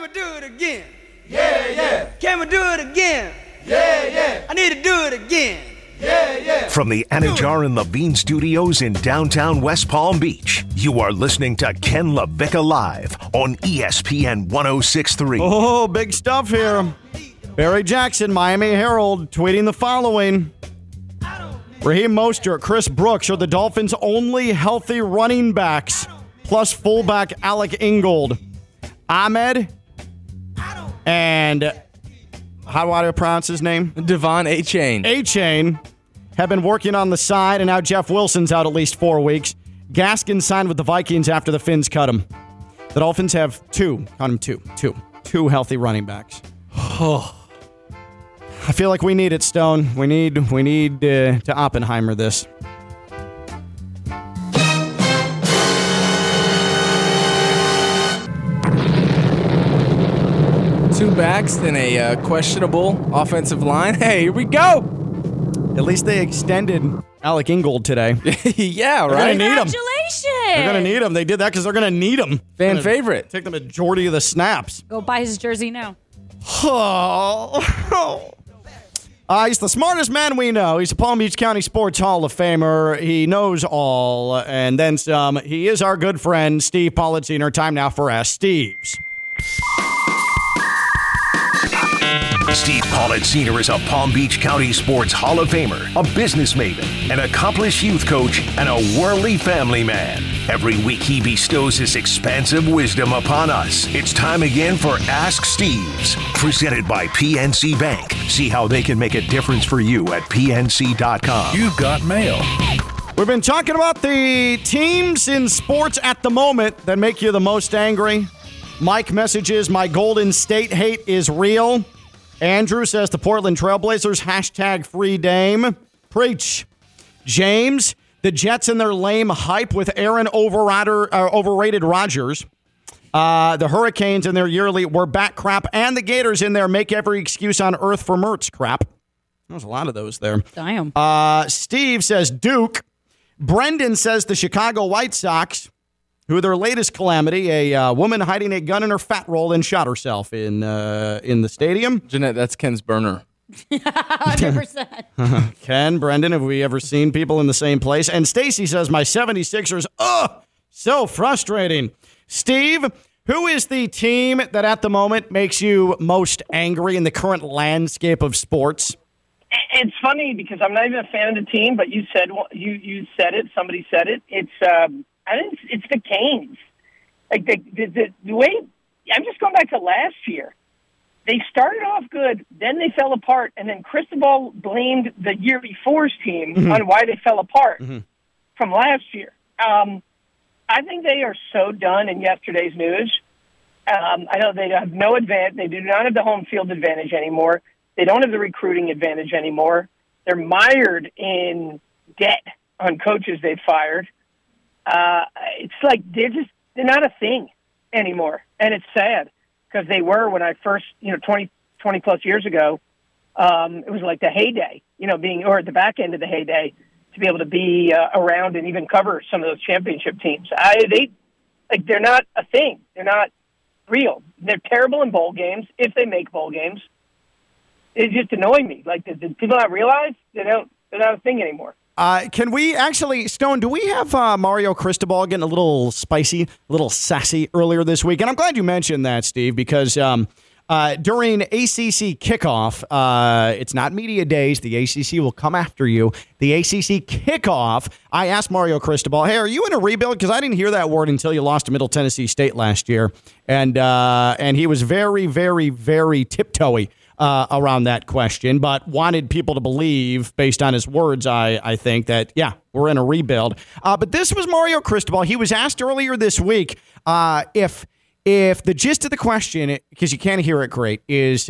Can we do it again? Yeah, yeah. Can we do it again? Yeah, yeah. I need to do it again. Yeah, yeah. From the NHR and Levine Studios in downtown West Palm Beach, you are listening to Ken Lavicka Live on ESPN 106.3. Oh, big stuff here. Barry Jackson, Miami Herald, tweeting the following. Raheem Mostert, Chris Brooks are the Dolphins' only healthy running backs, plus fullback Alec Ingold. Ahmed and... how do I pronounce his name? Devon Achane. Achane have been working on the side, and now Jeff Wilson's out at least 4 weeks. Gaskin signed with the Vikings after the Finns cut him. The Dolphins have two healthy running backs. Oh, I feel like we need it, Stone. We need to Oppenheimer this. Two backs and a questionable offensive line. Hey, here we go. At least they extended Alec Ingold today. Yeah, right? Congratulations. They're going to need him. They did that because they're going to need him. Fan favorite. Take the majority of the snaps. Go buy his jersey now. Oh. He's the smartest man we know. He's a Palm Beach County Sports Hall of Famer. He knows all and then some. He is our good friend, Steve Palatino. Time now for Ask Steve's. Steve Palatino is a Palm Beach County Sports Hall of Famer, a business maven, an accomplished youth coach, and a worldly family man. Every week he bestows his expansive wisdom upon us. It's time again for Ask Steve's, presented by PNC Bank. See how they can make a difference for you at PNC.com. You've got mail. We've been talking about the teams in sports at the moment that make you the most angry. Mike messages, my Golden State hate is real. Andrew says the Portland Trailblazers, #FreeDame. Preach. James, the Jets and their lame hype with Aaron overrated Rodgers. The Hurricanes and their yearly we're back crap. And the Gators in their make every excuse on earth for Mertz crap. There's a lot of those there. Damn. Steve says Duke. Brendan says the Chicago White Sox, who their latest calamity, a woman hiding a gun in her fat roll and shot herself in the stadium. Jeanette, that's Ken's burner. 100%. Ken, Brendan, have we ever seen people in the same place? And Stacy says, my 76ers, so frustrating. Steve, who is the team that at the moment makes you most angry in the current landscape of sports? It's funny because I'm not even a fan of the team, but you said it. Somebody said it. It's the Canes. Like the way I'm just going back to last year. They started off good, then they fell apart, and then Cristobal blamed the year before's team on why they fell apart from last year. I think they are so done in yesterday's news. I know they have no advantage. They do not have the home field advantage anymore. They don't have the recruiting advantage anymore. They're mired in debt on coaches they've fired. It's like they're not a thing anymore, and it's sad because they were when I first, 20 plus years ago. It was like the heyday, or at the back end of the heyday to be able to be around and even cover some of those championship teams. They're not a thing. They're not real. They're terrible in bowl games if they make bowl games. It's just annoying me. Like, did people not realize they're not a thing anymore? Can we actually, Stone, do we have Mario Cristobal getting a little spicy, a little sassy earlier this week? And I'm glad you mentioned that, Steve, because during ACC kickoff, it's not media days. The ACC will come after you. The ACC kickoff, I asked Mario Cristobal, hey, are you in a rebuild? Because I didn't hear that word until you lost to Middle Tennessee State last year. And he was very, very, very tiptoey around that question, but wanted people to believe, based on his words, I think, that, yeah, we're in a rebuild. But this was Mario Cristobal. He was asked earlier this week if the gist of the question, because you can't hear it great, is,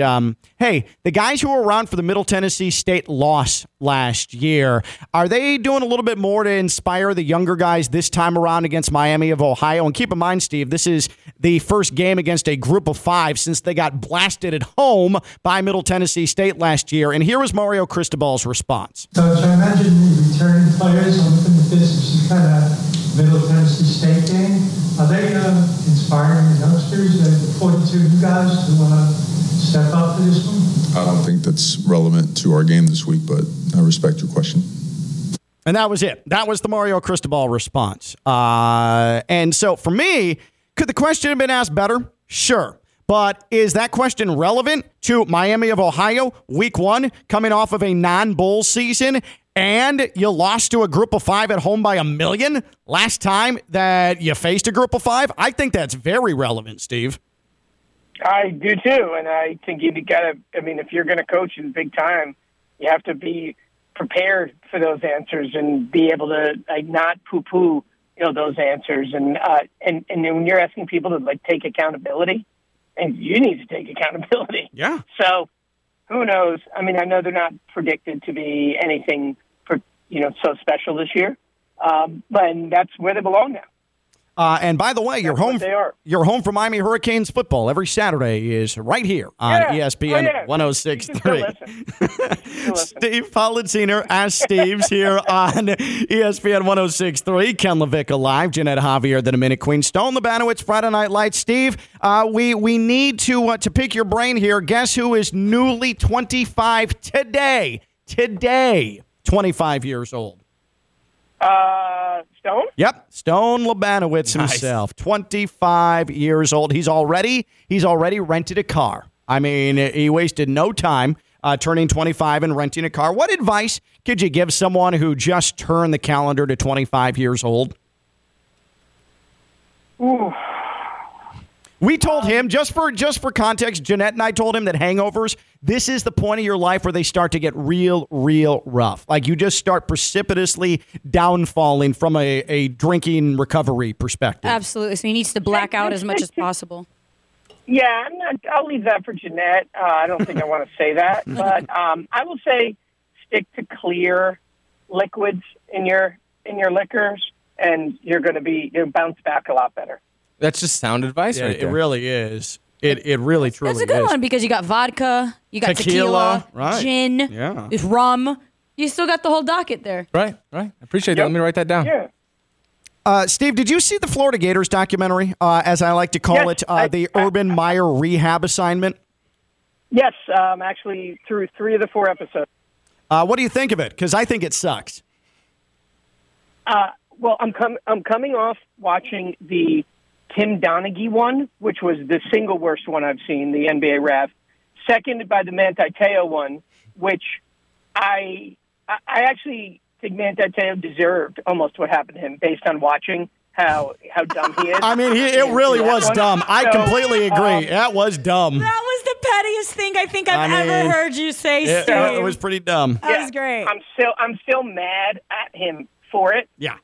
hey, the guys who were around for the Middle Tennessee State loss last year, are they doing a little bit more to inspire the younger guys this time around against Miami of Ohio? And keep in mind, Steve, this is the first game against a group of five since they got blasted at home by Middle Tennessee State last year. And here was Mario Cristobal's response. So I imagine the returning players on the 5th of some kind of Middle Tennessee State game. Are they inspiring the youngsters that pointed to you guys to step up to this one? I don't think that's relevant to our game this week, but I respect your question. And that was it. That was the Mario Cristobal response. And so for me, could the question have been asked better? Sure. But is that question relevant to Miami of Ohio, week one, coming off of a non-bowl season, and you lost to a group of five at home by 1 million last time that you faced a group of five? I think that's very relevant, Steve. I do, too. And I think you got to, I mean, if you're going to coach in big time, you have to be prepared for those answers and be able to not poo-poo, those answers. And when you're asking people to take accountability, and you need to take accountability. Yeah. So who knows? I mean, I know they're not predicted to be anything for, so special this year, but that's where they belong now. And by the way, you're home for Miami Hurricanes football every Saturday is right here on ESPN 106.3. Steve Palatino, Ask Steve's here on ESPN 106.3. Ken Lavicka live, Jeanette Javier, the Dominic Queen, Stone Labano. It's Friday Night Lights. Steve, we need to pick your brain here. Guess who is newly 25 today? 25 years old. Stone? Yep, Stone Labanowitz himself, nice. 25 years old. He's already rented a car. I mean, he wasted no time turning 25 and renting a car. What advice could you give someone who just turned the calendar to 25 years old? Ooh. We told him, just for context, Jeanette and I told him that hangovers, this is the point of your life where they start to get real, real rough. Like you just start precipitously downfalling from a drinking recovery perspective. Absolutely. So he needs to black out as much as possible. Yeah, I'll leave that for Jeanette. I don't think I want to say that. But I will say stick to clear liquids in your liquors, and you'll bounce back a lot better. That's just sound advice, right there. It really is. It really truly is. That's a good one because you got vodka, you got tequila right. Gin, rum. You still got the whole docket there. Right. I appreciate that. Let me write that down. Yeah. Steve, did you see the Florida Gators documentary, as I like to call it, the Urban Meyer rehab assignment? Yes, actually through 3 of the 4 episodes. What do you think of it? Because I think it sucks. Well, I'm coming off watching the Tim Donaghy one, which was the single worst one I've seen, the NBA Rav, seconded by the Manti Te'o one, which I actually think Manti Te'o deserved almost what happened to him based on watching how dumb he is. I mean, it really was dumb. I completely agree. That was dumb. That was the pettiest thing I think I've ever heard you say, Steve. It was pretty dumb. That was great. I'm still mad at him for it. Yeah.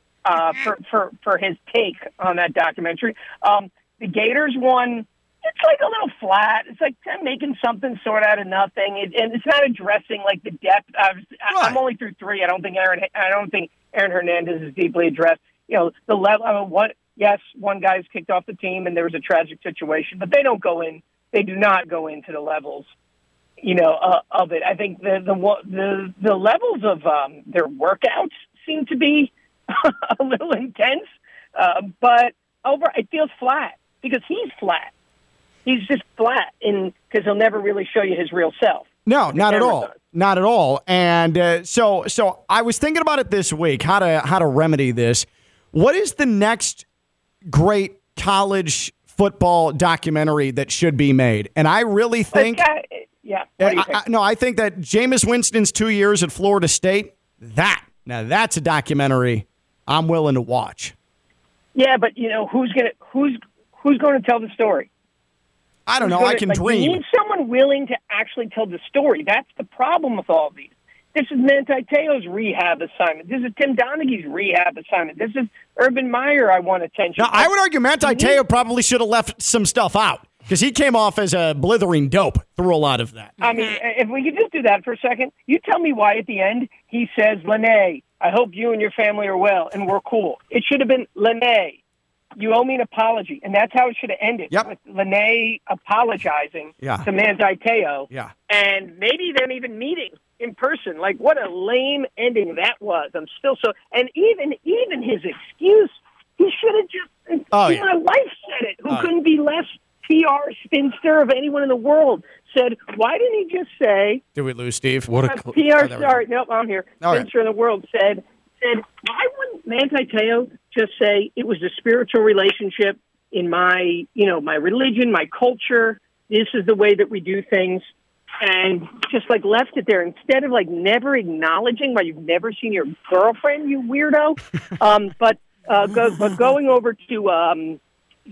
For his take on that documentary. The Gators one, it's like a little flat. It's like making something sort out of nothing. And it's not addressing the depth. I'm only through 3. I don't think Aaron Hernandez is deeply addressed. The level of what, yes, one guy's kicked off the team and there was a tragic situation, but they do not go into the levels, of it. I think the levels of their workouts seem to be a little intense, but it feels flat because he's flat. He's just flat because he'll never really show you his real self. No, not at all. Not at all. And so I was thinking about it this week, how to remedy this. What is the next great college football documentary that should be made? And I really think... I think that Jameis Winston's 2 years at Florida State, that's a documentary I'm willing to watch. Yeah, but who's going to tell the story? I don't know. I can dream. You need someone willing to actually tell the story. That's the problem with all these. This is Manti Te'o's rehab assignment. This is Tim Donaghy's rehab assignment. This is Urban Meyer. I want attention. Now, I would argue Manti Te'o probably should have left some stuff out because he came off as a blithering dope through a lot of that. I mean, if we could just do that for a second, you tell me why at the end he says, "Lene, I hope you and your family are well and we're cool." It should have been, "Lene, you owe me an apology," and that's how it should have ended. Yep. With Lene apologizing to Manti Te'o, and maybe them even meeting in person. Like, what a lame ending that was. I'm still so, and even his excuse He should have just. My wife said it. Who couldn't be less PR spinster of anyone in the world said, "Why didn't he just say?" Did we lose Steve? What a PR star. Nope, I'm here. All spinster in the world said, "Why wouldn't Manti Te'o just say it was a spiritual relationship in my, my religion, my culture? This is the way that we do things." And just left it there instead of never acknowledging why you've never seen your girlfriend, you weirdo.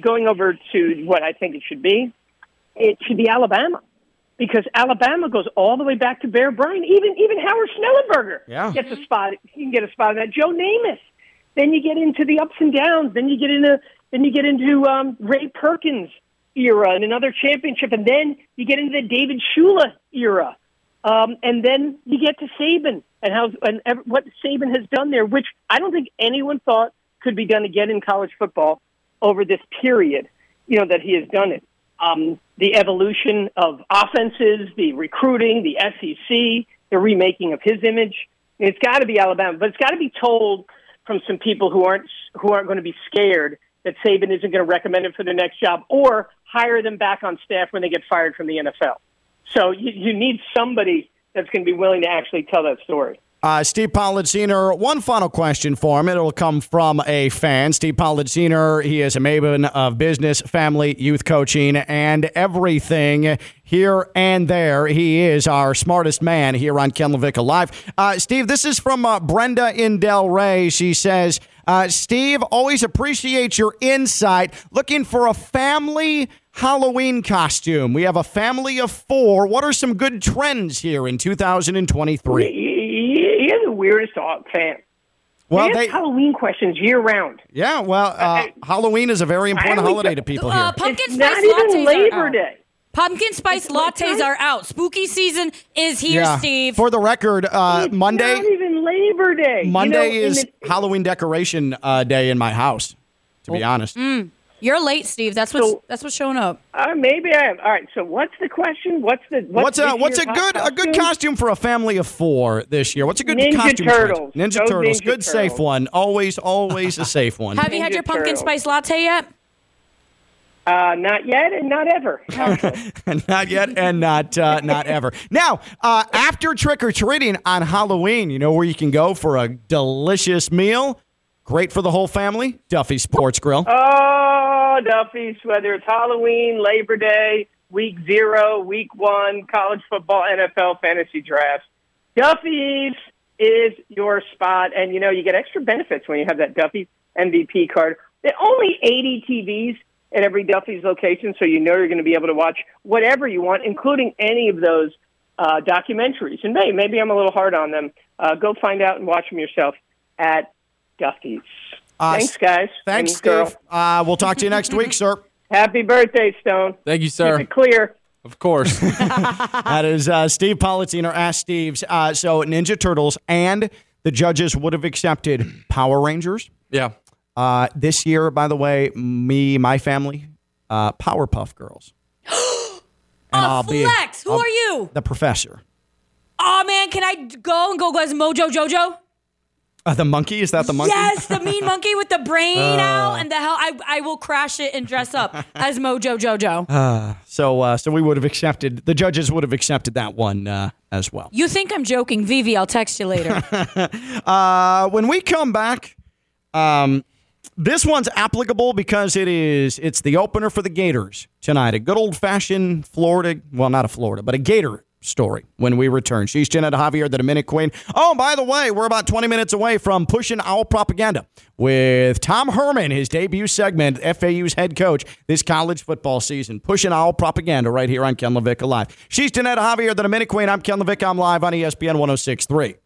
Going over to what I think it should be. It should be Alabama, because Alabama goes all the way back to Bear Bryant. Even Howard Schnellenberger gets a spot. You can get a spot on that. Joe Namath. Then you get into the ups and downs. Then you get into Ray Perkins era and another championship, and then you get into the David Shula era, and then you get to Saban and what Saban has done there, which I don't think anyone thought could be done again in college football over this period, that he has done it. The evolution of offenses, the recruiting, the SEC, the remaking of his image. It's got to be Alabama, but it's got to be told from some people who aren't going to be scared that Saban isn't going to recommend it for their next job or hire them back on staff when they get fired from the NFL. So you need somebody that's going to be willing to actually tell that story. Steve Palatino, one final question for him. It'll come from a fan. Steve Palatino, he is a maven of business, family, youth coaching, and everything here and there. He is our smartest man here on Ken Lavicka Live. Steve, this is from Brenda in Del Rey. She says, Steve, always appreciate your insight. Looking for a family Halloween costume. We have a family of four. What are some good trends here in 2023? You're the weirdest fan. Well, they ask Halloween questions year-round. Yeah, well, Halloween is a very important holiday to people here. Pumpkin spice lattes not even Labor Day. Pumpkin spice lattes are out. Spooky season is here, Steve. For the record, Monday... not even Labor Day. Monday is Halloween decoration day in my house, to be honest. Mm. You're late, Steve. That's what's showing up. Maybe I am. All right. So what's the question? What's a good costume for a family of four this year? What's a good costume? Turtles. Ninja Turtles. Good safe one. Always a safe one. Have you had your pumpkin spice latte yet? Not yet and not ever. Not yet and not ever. Now, after trick-or-treating on Halloween, you know where you can go for a delicious meal? Great for the whole family, Duffy's Sports Grill. Oh, Duffy's, whether it's Halloween, Labor Day, week 0, week 1, college football, NFL, fantasy drafts. Duffy's is your spot. And, you get extra benefits when you have that Duffy's MVP card. There are only 80 TVs at every Duffy's location, so you're going to be able to watch whatever you want, including any of those documentaries. And maybe I'm a little hard on them. Go find out and watch them yourself at Duffy's. Thanks, guys. Thanks, Steve. We'll talk to you next week, sir. Happy birthday, Stone. Thank you, sir. Keep it clear. Of course. That is Steve Palatino. Ask Steve's. So Ninja Turtles, and the judges would have accepted Power Rangers. Yeah. This year, by the way, my family, Powerpuff Girls. Flex. Who are you? The professor. Oh, man. Can I go as Mojo Jojo? The monkey? Is that the monkey? Yes, the mean monkey with the brain out and the hell. I will crash it and dress up as Mojo Jojo. So we would have accepted, the judges would have accepted that one as well. You think I'm joking, Vivi? I'll text you later. When we come back, this one's applicable because it's the opener for the Gators tonight. A good old-fashioned Florida, well, not a Florida, but a Gator story when we return. She's Janet Javier, the Dominic Queen. Oh, by the way, we're about 20 minutes away from Pushing Owl Propaganda with Tom Herman, his debut segment, FAU's head coach this college football season. Pushing Owl Propaganda right here on Ken Lavicka Live. She's Janet Javier, the Dominic Queen. I'm Ken Lavicka. I'm live on ESPN 106.3.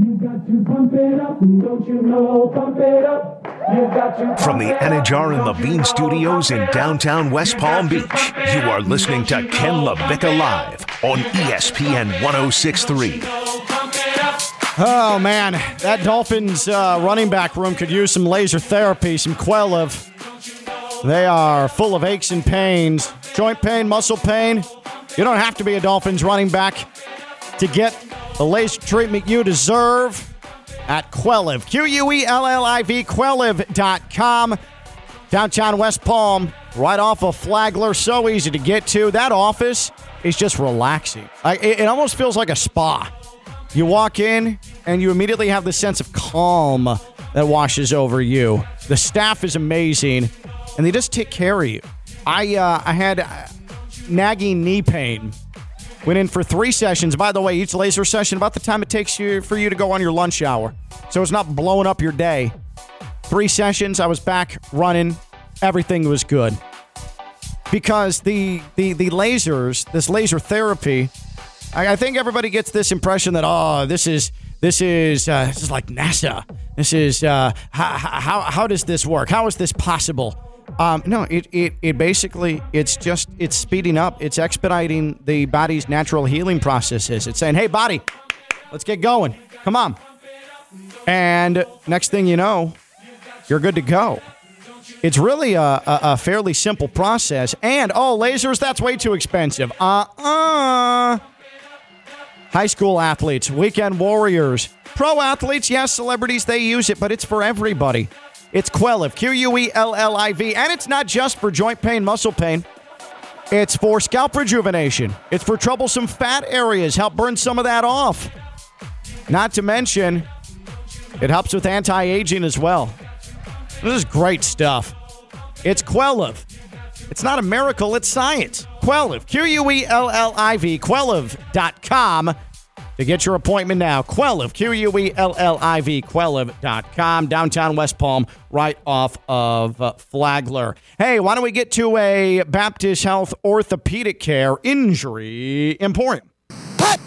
You got to pump it up, don't you know? Pump it up. You got to pump. From the NHR and Levine Studios in downtown West Palm Beach, you are listening to Ken Lavicka Live on ESPN 106.3. Oh, man. That Dolphins running back room could use some laser therapy, some Quellav. They are full of aches and pains. Joint pain, muscle pain. You don't have to be a Dolphins running back to get the laser treatment you deserve. at Quelliv. Quelliv, Quelliv.com. Downtown West Palm, right off of Flagler. So easy to get to. That office is just relaxing. It almost feels like a spa. You walk in, and you immediately have the sense of calm that washes over you. The staff is amazing, and they just take care of you. I had nagging knee pain. Went in for 3 sessions. By the way, each laser session, about the time it takes you for you to go on your lunch hour. So it's not blowing up your day. 3 sessions, I was back running. Everything was good. Because the lasers, this laser therapy, I think everybody gets this impression that, oh, this is like NASA. This is, how does this work? How is this possible? No, it basically, it's speeding up. It's expediting the body's natural healing processes. It's saying, hey, body, let's get going. Come on. And next thing you know, you're good to go. It's really a fairly simple process. And, oh, lasers, that's way too expensive. High school athletes, weekend warriors, pro athletes, yes, celebrities, they use it, but it's for everybody. It's Quelliv, Quelliv, and it's not just for joint pain, muscle pain. It's for scalp rejuvenation. It's for troublesome fat areas. Help burn some of that off. Not to mention, it helps with anti-aging as well. This is great stuff. It's Quelliv. It's not a miracle, it's science. Quelliv, Quelliv, Quelliv.com to get your appointment now. Quelliv, Quelliv, Quelliv.com, downtown West Palm, right off of Flagler. Hey, why don't we get to a Baptist Health Orthopedic Care Injury Emporium? Hut!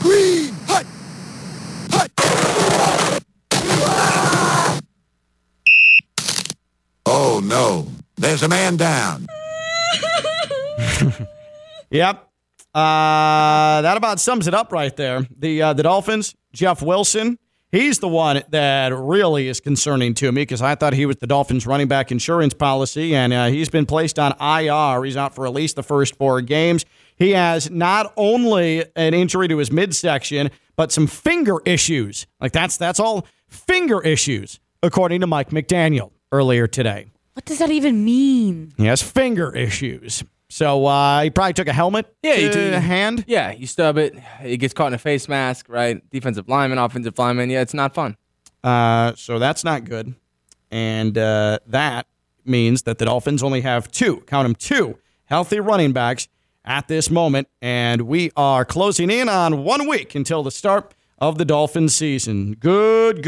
Green! Hut! Hut! Oh, no. There's a man down. Yep. That about sums it up right there. The Dolphins, Jeff Wilson, he's the one that really is concerning to me because I thought he was the Dolphins' running back insurance policy, and he's been placed on IR. He's out for at least the first 4 games. He has not only an injury to his midsection, but some finger issues. Like that's all finger issues, according to Mike McDaniel earlier today. What does that even mean? He has finger issues. So he probably took a helmet to the hand. Yeah, you stub it. It gets caught in a face mask, right? Defensive lineman, offensive lineman. Yeah, it's not fun. So that's not good. And that means that the Dolphins only have 2, count them 2, healthy running backs at this moment. And we are closing in on 1 week until the start of the Dolphins season. Good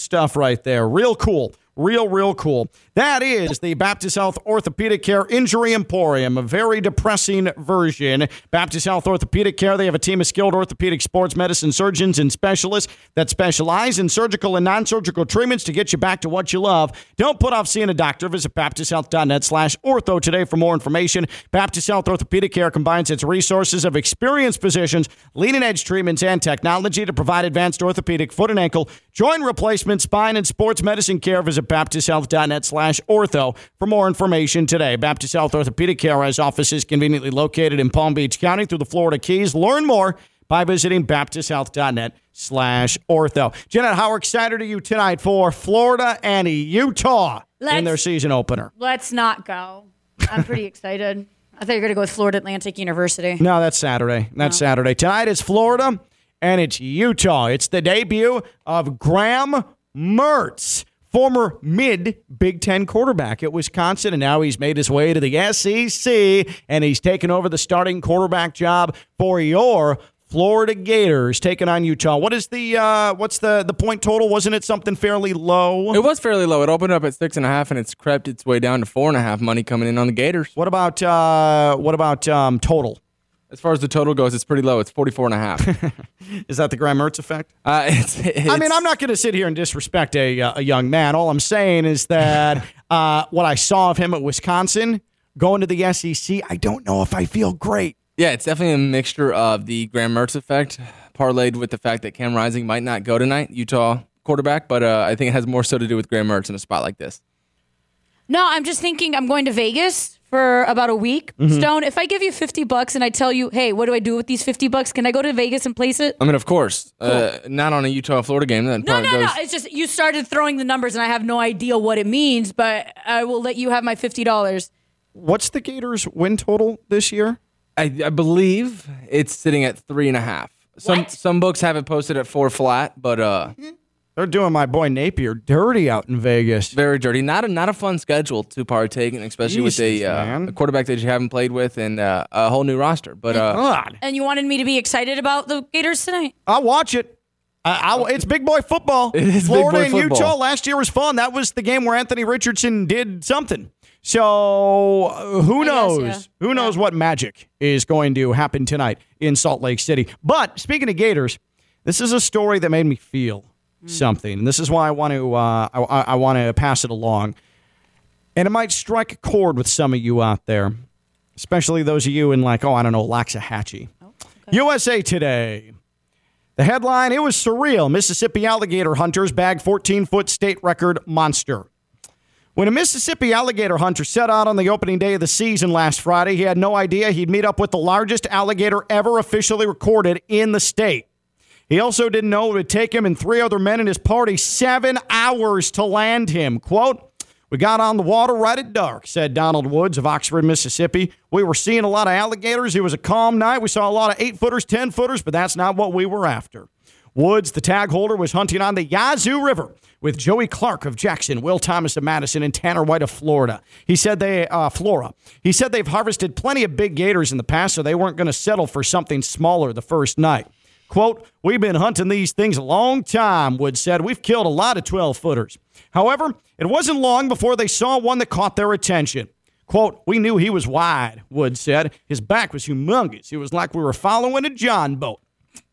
stuff right there. Real cool. Real cool. That is the Baptist Health Orthopedic Care Injury Emporium, a very depressing version. Baptist Health Orthopedic Care, they have a team of skilled orthopedic sports medicine surgeons and specialists that specialize in surgical and non-surgical treatments to get you back to what you love. Don't put off seeing a doctor. Visit baptisthealth.net/ortho today for more information. Baptist Health Orthopedic Care combines its resources of experienced physicians, leading-edge treatments, and technology to provide advanced orthopedic foot and ankle, joint replacement, spine, and sports medicine care. Visit baptisthealth.net/ortho for more information today. Baptist Health Orthopedic Care has offices conveniently located in Palm Beach County through the Florida Keys. Learn more by visiting baptisthealth.net/ortho. Janet, how excited are you tonight for Florida and Utah in their season opener? Let's not go. I'm pretty excited. I thought you were going to go with Florida Atlantic University. No, that's Saturday. Saturday. Tonight is Florida and it's Utah. It's the debut of Graham Mertz, former mid-Big Ten quarterback at Wisconsin, and now he's made his way to the SEC, and he's taken over the starting quarterback job for your Florida Gators, taking on Utah. What is the what's the point total? Wasn't it something fairly low? It was fairly low. It opened up at 6.5, and it's crept its way down to 4.5. Money coming in on the Gators. What about total? As far as the total goes, it's pretty low. It's 44.5. Is that the Graham Mertz effect? I mean, I'm not going to sit here and disrespect a young man. All I'm saying is that what I saw of him at Wisconsin, going to the SEC, I don't know if I feel great. Yeah, it's definitely a mixture of the Graham Mertz effect parlayed with the fact that Cam Rising might not go tonight, Utah quarterback, but I think it has more so to do with Graham Mertz in a spot like this. No, I'm just thinking I'm going to Vegas for about a week. Mm-hmm. Stone, if I give you $50 and I tell you, hey, what do I do with these $50? Can I go to Vegas and place it? I mean, of course. Cool. Not on a Utah-Florida game. Then no. It's just you started throwing the numbers, and I have no idea what it means, but I will let you have my $50. What's the Gators' win total this year? I believe it's sitting at 3.5. Some books have it posted at 4 flat, but they're doing my boy Napier dirty out in Vegas. Very dirty. Not a fun schedule to partake in, especially with a quarterback that you haven't played with and a whole new roster. But God. And you wanted me to be excited about the Gators tonight? I'll watch it. It's big boy football. It is Florida big boy football. Utah last year was fun. That was the game where Anthony Richardson did something. So who knows? Guess, yeah. Who knows what magic is going to happen tonight in Salt Lake City? But speaking of Gators, this is a story that made me feel something, and this is why I want to I want to pass it along, and it might strike a chord with some of you out there, especially those of you in Laxahatchee. Oh, okay. USA Today. The headline: It was surreal. Mississippi alligator hunters bag 14-foot state record monster. When a Mississippi alligator hunter set out on the opening day of the season last Friday, he had no idea he'd meet up with the largest alligator ever officially recorded in the state. He also didn't know it would take him and 3 other men in his party 7 hours to land him. Quote, "We got on the water right at dark," said Donald Woods of Oxford, Mississippi. "We were seeing a lot of alligators. It was a calm night. We saw a lot of 8-footers, 10-footers, but that's not what we were after." Woods, the tag holder, was hunting on the Yazoo River with Joey Clark of Jackson, Will Thomas of Madison, and Tanner White of Florida. He said He said they've harvested plenty of big gators in the past, so they weren't going to settle for something smaller the first night. Quote, "We've been hunting these things a long time," Woods said. "We've killed a lot of 12-footers. However, it wasn't long before they saw one that caught their attention. Quote, "We knew he was wide," Woods said. "His back was humongous. It was like we were following a John boat."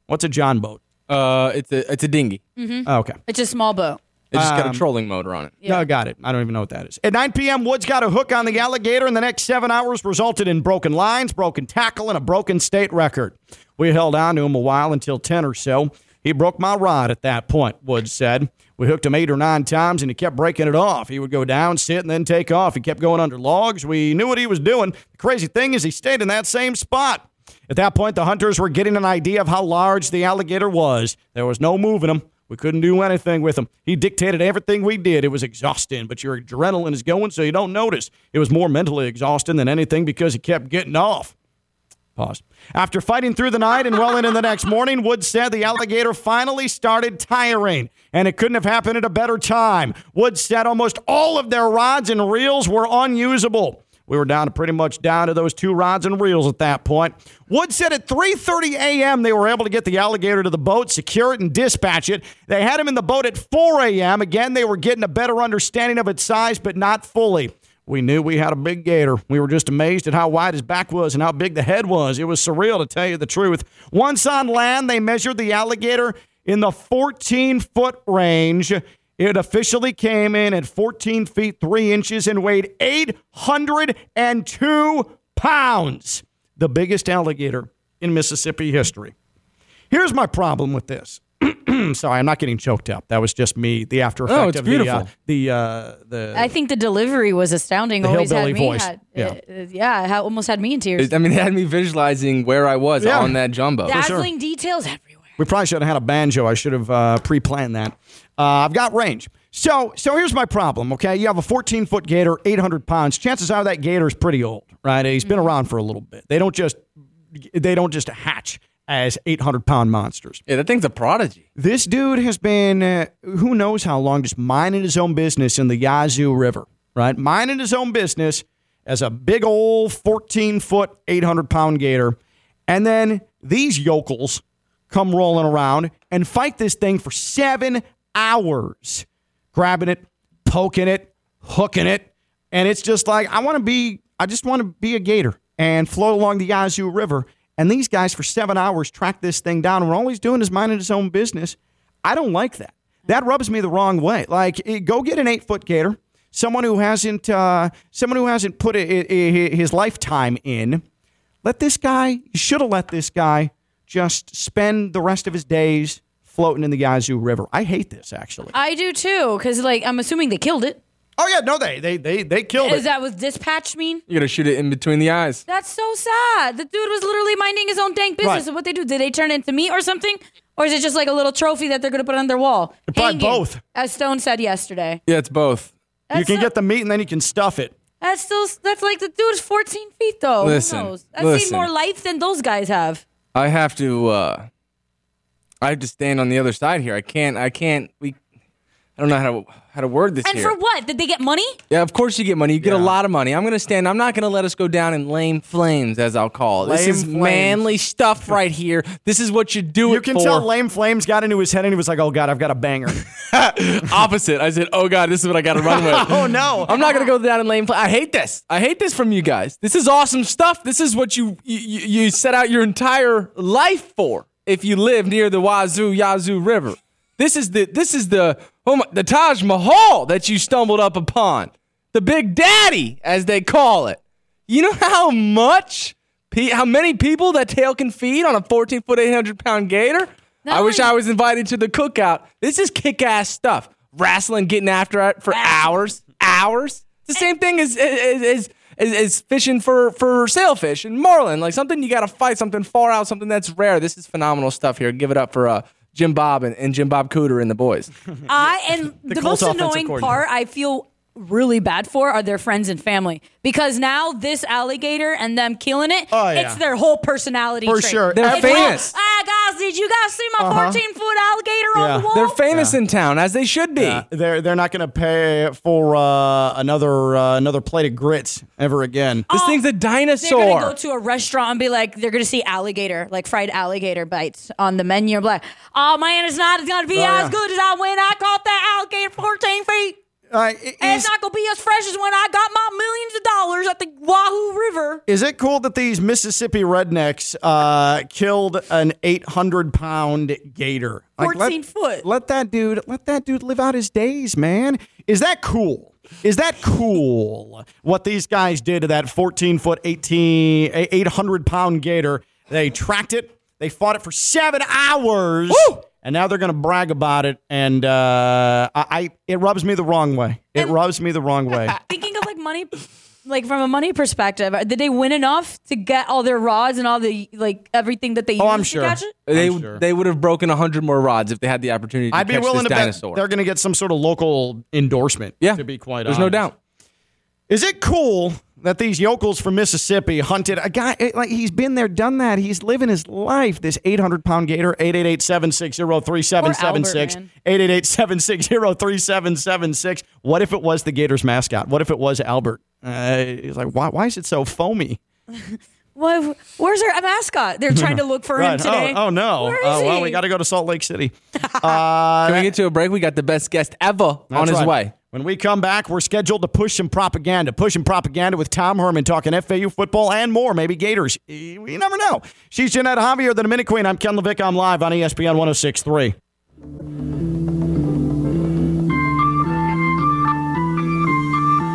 What's a John boat? It's a dinghy. Mm-hmm. Oh, okay. It's a small boat. It's just got a trolling motor on it. Yeah. No, got it. I don't even know what that is. At 9 p.m., Woods got a hook on the alligator, and the next 7 hours resulted in broken lines, broken tackle, and a broken state record. "We held on to him a while until 10 or so. He broke my rod at that point," Woods said. "We hooked him 8 or 9 times, and he kept breaking it off. He would go down, sit, and then take off. He kept going under logs. We knew what he was doing. The crazy thing is he stayed in that same spot." At that point, the hunters were getting an idea of how large the alligator was. "There was no moving him. We couldn't do anything with him. He dictated everything we did. It was exhausting, but your adrenaline is going, so you don't notice. It was more mentally exhausting than anything because he kept getting off." Pause. After fighting through the night and well into the next morning, Woods said the alligator finally started tiring, and it couldn't have happened at a better time. Woods said almost all of their rods and reels were unusable. "We were pretty much down to those 2 rods and reels at that point." Woods said at 3:30 a.m. they were able to get the alligator to the boat, secure it, and dispatch it. They had him in the boat at 4 a.m. Again, they were getting a better understanding of its size, but not fully. "We knew we had a big gator. We were just amazed at how wide his back was and how big the head was. It was surreal, to tell you the truth." Once on land, they measured the alligator in the 14-foot range. It officially came in at 14 feet, 3 inches and weighed 802 pounds. The biggest alligator in Mississippi history. Here's my problem with this. Sorry, I'm not getting choked up. That was just me, the after effect of beautiful. the I think the delivery was astounding. The always hillbilly voice. It almost had me in tears. It had me visualizing where I was on that jumbo. Dazzling details everywhere. We probably should have had a banjo. I should have pre-planned that. I've got range. So here's my problem, okay? You have a 14-foot gator, 800 pounds. Chances are that gator's pretty old, right? He's been around for a little bit. They don't just hatch as 800-pound monsters. Yeah, that thing's a prodigy. This dude has been, who knows how long, just minding his own business in the Yazoo River, right? Minding his own business as a big old 14-foot, 800-pound gator. And then these yokels come rolling around and fight this thing for 7 hours, grabbing it, poking it, hooking it, and it's just like, I just want to be a gator and float along the Yazoo River, and these guys for 7 hours track this thing down, and all he's doing is minding his own business. I don't like that. That rubs me the wrong way. Like, go get an 8-foot gator, someone who hasn't put his lifetime in. You should have let this guy just spend the rest of his days floating in the Yazoo River. I hate this, actually. I do, too, because I'm assuming they killed it. Oh yeah, no, they killed it. Is that what dispatch mean? You're gonna shoot it in between the eyes. That's so sad. The dude was literally minding his own dang business. Right. So what they do? Did they turn into meat or something? Or is it just like a little trophy that they're gonna put on their wall? Probably both. As Stone said yesterday. Yeah, it's both. That's you can get the meat and then you can stuff it. That's still like the dude's 14 feet though. Listen, who knows? I've seen more life than those guys have. I have to stand on the other side here. I don't know how to word this. And here. For what? Did they get money? Yeah, of course you get money. You get a lot of money. I'm not gonna let us go down in lame flames, as I'll call it. This is manly stuff right here. This is what you do. You can tell lame flames got into his head and he was like, "Oh God, I've got a banger." Opposite. I said, "Oh God, this is what I got to run with." Oh no, I'm not gonna go down in lame flames. I hate this. I hate this from you guys. This is awesome stuff. This is what you set out your entire life for. If you live near the Yazoo River. This is the Taj Mahal that you stumbled up upon. The Big Daddy, as they call it. You know how many people that tail can feed on a 14-foot, 800-pound gator? I wish I was invited to the cookout. This is kick-ass stuff. Wrestling, getting after it for hours. It's the same thing as fishing for sailfish and marlin. Like something you got to fight, something far out, something that's rare. This is phenomenal stuff here. Give it up for Jim Bob and Jim Bob Cooter and the boys. And the most annoying part I feel really bad for are their friends and family. Because now this alligator and them killing it, it's their whole personality trait. For sure. They're famous. Guys, did you guys see my 14-foot alligator on the wall? They're famous in town, as they should be. They're not going to pay for another plate of grits ever again. This thing's a dinosaur. They're going to go to a restaurant and be like, they're going to see alligator, like fried alligator bites on the menu. Like, oh man, it's not going to be as good as when I caught that alligator 14 feet. It's not going to be as fresh as when I got my millions of dollars at the Wahoo River. Is it cool that these Mississippi rednecks killed an 800-pound gator? 14-foot. Let that dude live out his days, man. Is that cool? Is that cool what these guys did to that 14-foot, 800-pound gator? They tracked it. They fought it for 7 hours. Woo! And now they're going to brag about it, and it rubs me the wrong way. Thinking of like money, like from a money perspective, did they win enough to get all their rods and all the like everything that they used to catch it? They would have broken 100 more rods if they had the opportunity to catch this dinosaur. Bet they're going to get some sort of local endorsement. Yeah, to be quite honest. There's no doubt. Is it cool that these yokels from Mississippi hunted a guy? Like, he's been there, done that. He's living his life. This 800-pound gator, 888-760-3776, 888-760-3776. What if it was the Gators mascot? What if it was Albert? He's like, why is it so foamy? Well, where's our mascot? They're trying to look for him today. Oh no. Where is he? Well, we got to go to Salt Lake City. Can we get to a break? We got the best guest ever on his way. When we come back, we're scheduled to push some propaganda. Pushing propaganda with Tom Herman, talking FAU football and more, maybe Gators. You never know. She's Jeanette Javier, the Dominican Queen. I'm Ken Lavicka. I'm live on ESPN 106.3.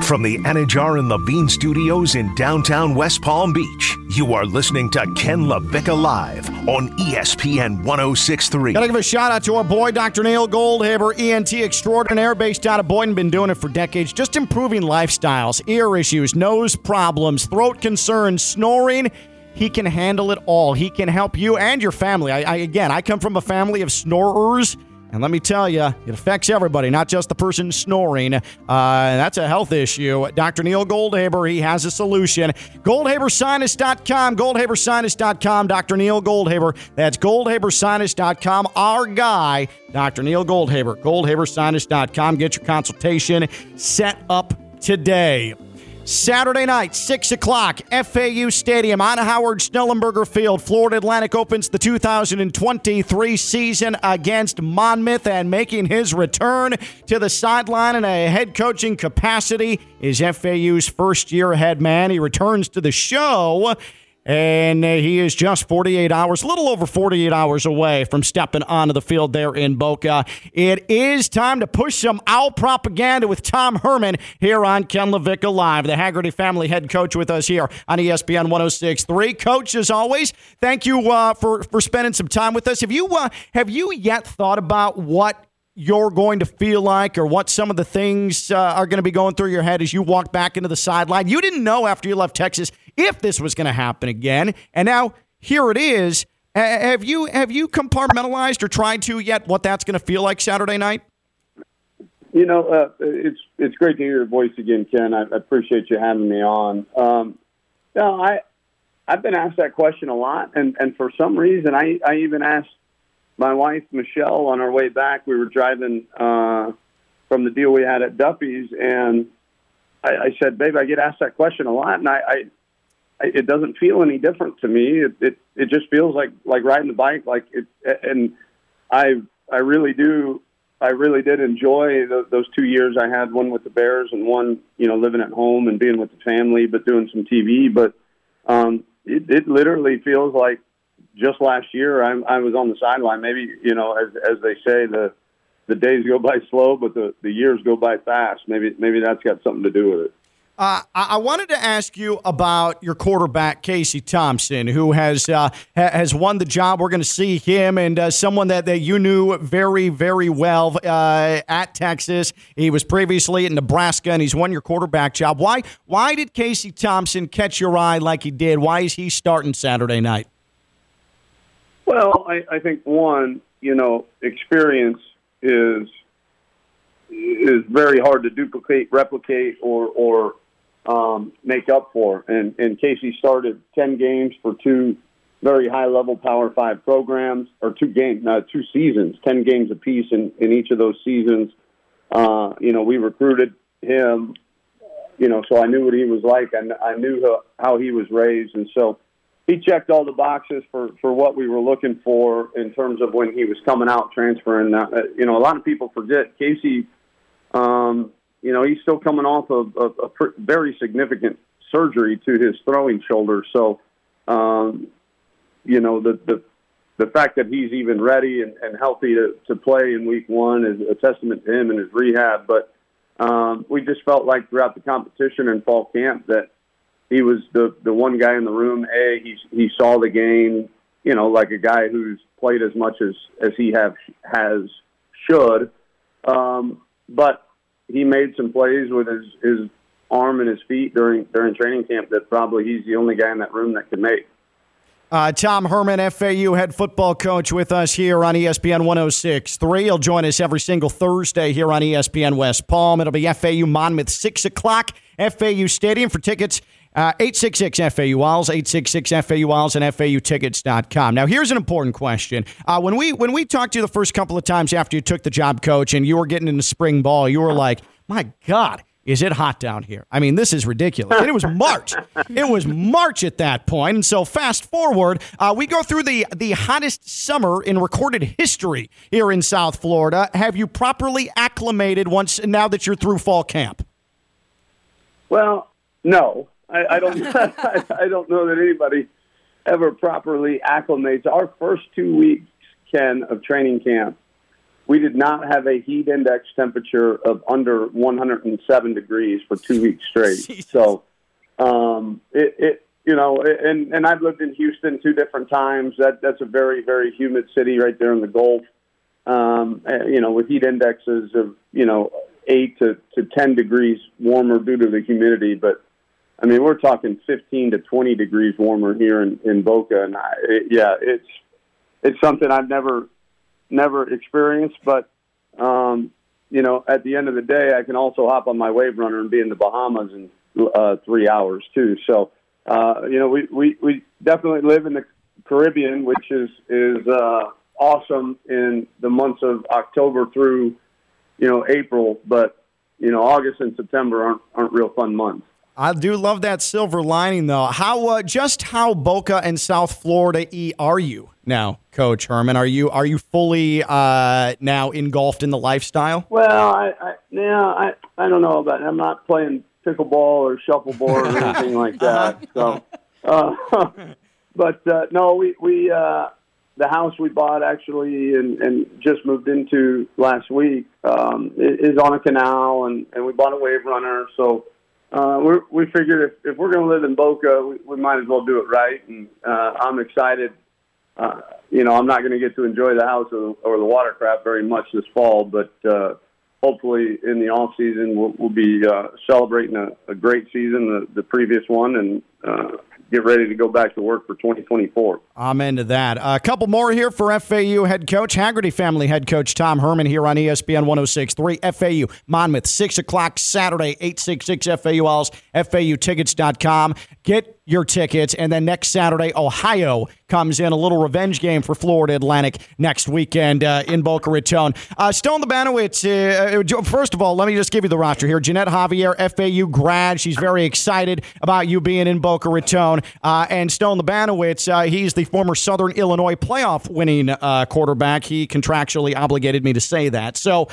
From the Anajar and Levine Studios in downtown West Palm Beach, you are listening to Ken Lavicka Live on ESPN 106.3. Gotta give a shout out to our boy, Dr. Neil Goldhaber, ENT extraordinaire, based out of Boynton, been doing it for decades, just improving lifestyles, ear issues, nose problems, throat concerns, snoring. He can handle it all. He can help you and your family. I come from a family of snorers. And let me tell you, it affects everybody, not just the person snoring. That's a health issue. Dr. Neil Goldhaber, he has a solution. GoldhaberSinus.com, GoldhaberSinus.com, Dr. Neil Goldhaber. That's GoldhaberSinus.com. Our guy, Dr. Neil Goldhaber, GoldhaberSinus.com. Get your consultation set up today. Saturday night, 6 o'clock, FAU Stadium on Howard Schnellenberger Field. Florida Atlantic opens the 2023 season against Monmouth, and making his return to the sideline in a head coaching capacity is FAU's first-year head man. He returns to the show, and he is just 48 hours, a little over 48 hours away from stepping onto the field there in Boca. It is time to push some owl propaganda with Tom Herman here on Ken Lavicka Live. The Haggerty family head coach with us here on ESPN 106.3. Coach, as always, thank you for spending some time with us. Have you yet thought about what you're going to feel like or what some of the things are going to be going through your head as you walk back into the sideline. You didn't know after you left Texas if this was going to happen again, and now here it is. Have you compartmentalized or tried to yet what that's going to feel like Saturday night? You know, it's great to hear your voice again, Ken. I appreciate you having me on. I've been asked that question a lot, and for some reason, I even asked my wife, Michelle, on our way back. We were driving from the deal we had at Duffy's, and I said, babe, I get asked that question a lot, and it doesn't feel any different to me. It just feels like riding the bike. I really did enjoy those 2 years I had, one with the Bears and one, you know, living at home and being with the family, but doing some TV. But it literally feels like just last year I was on the sideline. Maybe, you know, as they say, the days go by slow, but the years go by fast. Maybe that's got something to do with it. I wanted to ask you about your quarterback, Casey Thompson, who has won the job. We're going to see him and someone that you knew very, very well at Texas. He was previously at Nebraska, and he's won your quarterback job. Why did Casey Thompson catch your eye like he did? Why is he starting Saturday night? Well, I think, one, you know, experience is very hard to duplicate, replicate, or make up for. And Casey started 10 games for two very high-level Power 5 programs, or two seasons, 10 games apiece in each of those seasons. You know, we recruited him, you know, so I knew what he was like. I knew how he was raised. And so he checked all the boxes for what we were looking for in terms of when he was coming out, transferring. You know, a lot of people forget Casey. You know, he's still coming off of a very significant surgery to his throwing shoulder. So, you know, the fact that he's even ready and healthy to play in week one is a testament to him and his rehab. But we just felt like throughout the competition and fall camp that he was the one guy in the room. He saw the game, you know, like a guy who's played as much as he has should. But he made some plays with his arm and his feet during training camp that probably he's the only guy in that room that could make. Tom Herman, FAU head football coach, with us here on ESPN 106.3. He'll join us every single Thursday here on ESPN West Palm. It'll be FAU Monmouth, 6 o'clock, FAU Stadium. For tickets, 866-FAU-ILS, 866-FAU-ILS, and FAUtickets.com. Now, here's an important question. When we talked to you the first couple of times after you took the job, Coach, and you were getting into spring ball, you were like, my God, is it hot down here? I mean, this is ridiculous. And it was March. It was March at that point. And so fast forward, we go through the hottest summer in recorded history here in South Florida. Have you properly acclimated now that you're through fall camp? Well, no. I don't know that anybody ever properly acclimates. Our first 2 weeks, Ken, of training camp, we did not have a heat index temperature of under 107 degrees for 2 weeks straight. Jesus. So, and I've lived in Houston two different times. That's a very, very humid city right there in the Gulf. You know, with heat indexes of, you know, 8 to 10 degrees warmer due to the humidity, but I mean, we're talking 15 to 20 degrees warmer here in Boca, and it's something I've never experienced. But you know, at the end of the day, I can also hop on my wave runner and be in the Bahamas in 3 hours too. So you know, we definitely live in the Caribbean, which is awesome in the months of October through, you know, April. But you know, August and September aren't real fun months. I do love that silver lining, though. How Boca and South Florida are you now, Coach Herman? Are you fully now engulfed in the lifestyle? Well, I don't know about it. I'm not playing pickleball or shuffleboard or anything like that. So, no, we the house we bought actually and just moved into last week is on a canal, and we bought a wave runner, so. We figured if we're going to live in Boca, we might as well do it right. And I'm excited I'm not going to get to enjoy the house or the watercraft very much this fall, but hopefully in the off season we'll be celebrating a great season, the previous one, and get ready to go back to work for 2024. Amen to that. A couple more here for FAU head coach, Haggerty Family head coach Tom Herman here on ESPN 106.3. FAU, Monmouth, 6 o'clock Saturday, 866 FAU Owls, FAUtickets.com. Get your tickets, and then next Saturday, Ohio comes in, a little revenge game for Florida Atlantic next weekend in Boca Raton. Stone Labanowitz, first of all, let me just give you the roster here. Jeanette Javier, FAU grad, she's very excited about you being in Boca Raton. And Stone Labanowitz, he's the former Southern Illinois playoff winning quarterback. He contractually obligated me to say that. So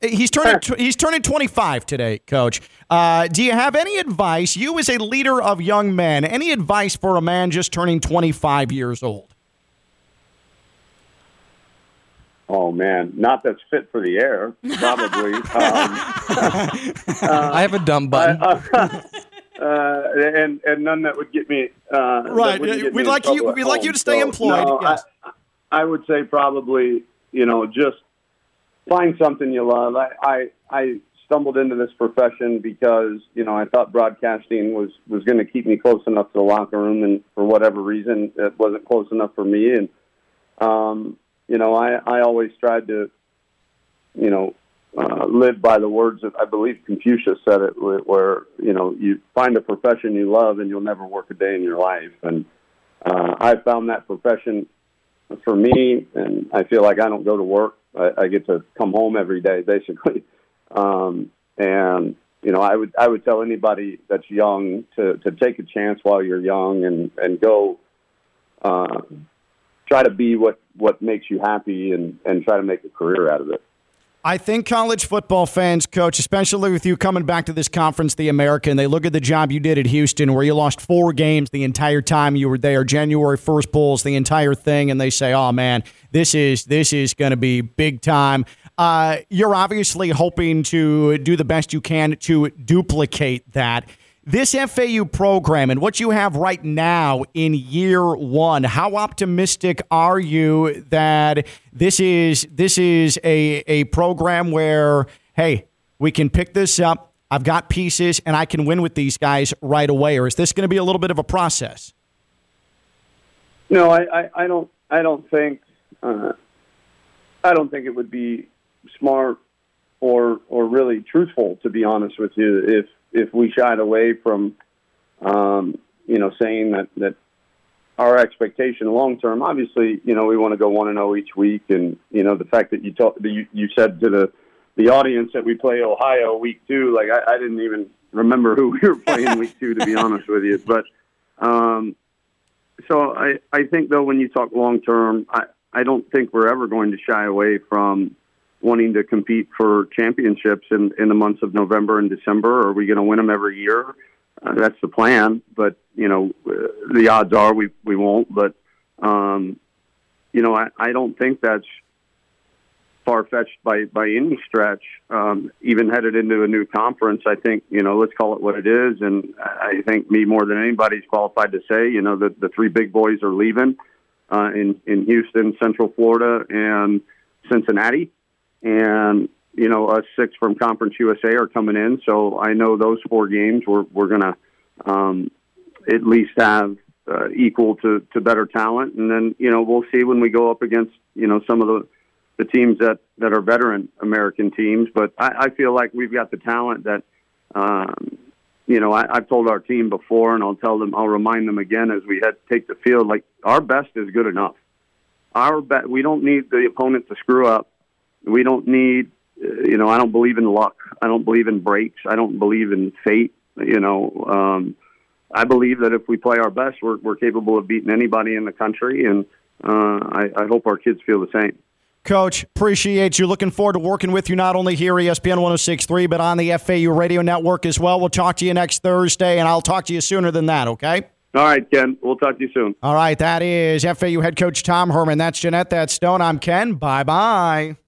he's turning 25 today, Coach. Do you have any advice, you as a leader of young men, any advice for a man just turning 25 years old? Oh, man, not that's fit for the air, probably. I have a dumb button. And none that would get me. Right. We'd like you to stay employed. No, yes. I would say probably, just find something you love. I stumbled into this profession because, I thought broadcasting was going to keep me close enough to the locker room, and for whatever reason, it wasn't close enough for me. And, I always tried to, live by the words of, I believe Confucius said it, where, you find a profession you love and you'll never work a day in your life. And I found that profession for me, and I feel like I don't go to work. I get to come home every day, basically. And, I would tell anybody that's young to take a chance while you're young and go try to be what makes you happy and try to make a career out of it. I think college football fans, Coach, especially with you coming back to this conference, the American, they look at the job you did at Houston where you lost 4 games the entire time you were there, January 1st Bulls, the entire thing, and they say, oh, man, this is going to be big time. You're obviously hoping to do the best you can to duplicate that. This FAU program and what you have right now in year one, how optimistic are you that this is a program where, hey, we can pick this up, I've got pieces, and I can win with these guys right away? Or is this going to be a little bit of a process? No, I don't think it would be smart or really truthful, to be honest with you, if we shied away from, saying that our expectation long term, obviously, we want to go 1-0 each week, and the fact that you said to the audience that we play Ohio week 2, like I didn't even remember who we were playing week 2, to be honest with you. But so I think though, when you talk long term, I don't think we're ever going to shy away from wanting to compete for championships in the months of November and December. Are we going to win them every year? That's the plan, but the odds are we won't. But I don't think that's far-fetched by any stretch. Even headed into a new conference, I think let's call it what it is. And I think me more than anybody's qualified to say that the 3 big boys are leaving in Houston, Central Florida, and Cincinnati. And, us 6 from Conference USA are coming in. So I know those 4 games we're going to at least have equal to better talent. And then, we'll see when we go up against, some of the teams that are veteran American teams. But I feel like we've got the talent that, I've told our team before, and I'll remind them again as we take the field, like our best is good enough. We don't need the opponent to screw up. We don't need, I don't believe in luck. I don't believe in breaks. I don't believe in fate. I believe that if we play our best, we're capable of beating anybody in the country, and I hope our kids feel the same. Coach, appreciate you. Looking forward to working with you not only here at ESPN 106.3, but on the FAU radio network as well. We'll talk to you next Thursday, and I'll talk to you sooner than that, okay? All right, Ken. We'll talk to you soon. All right, that is FAU head coach Tom Herman. That's Jeanette. That's Stone. I'm Ken. Bye-bye.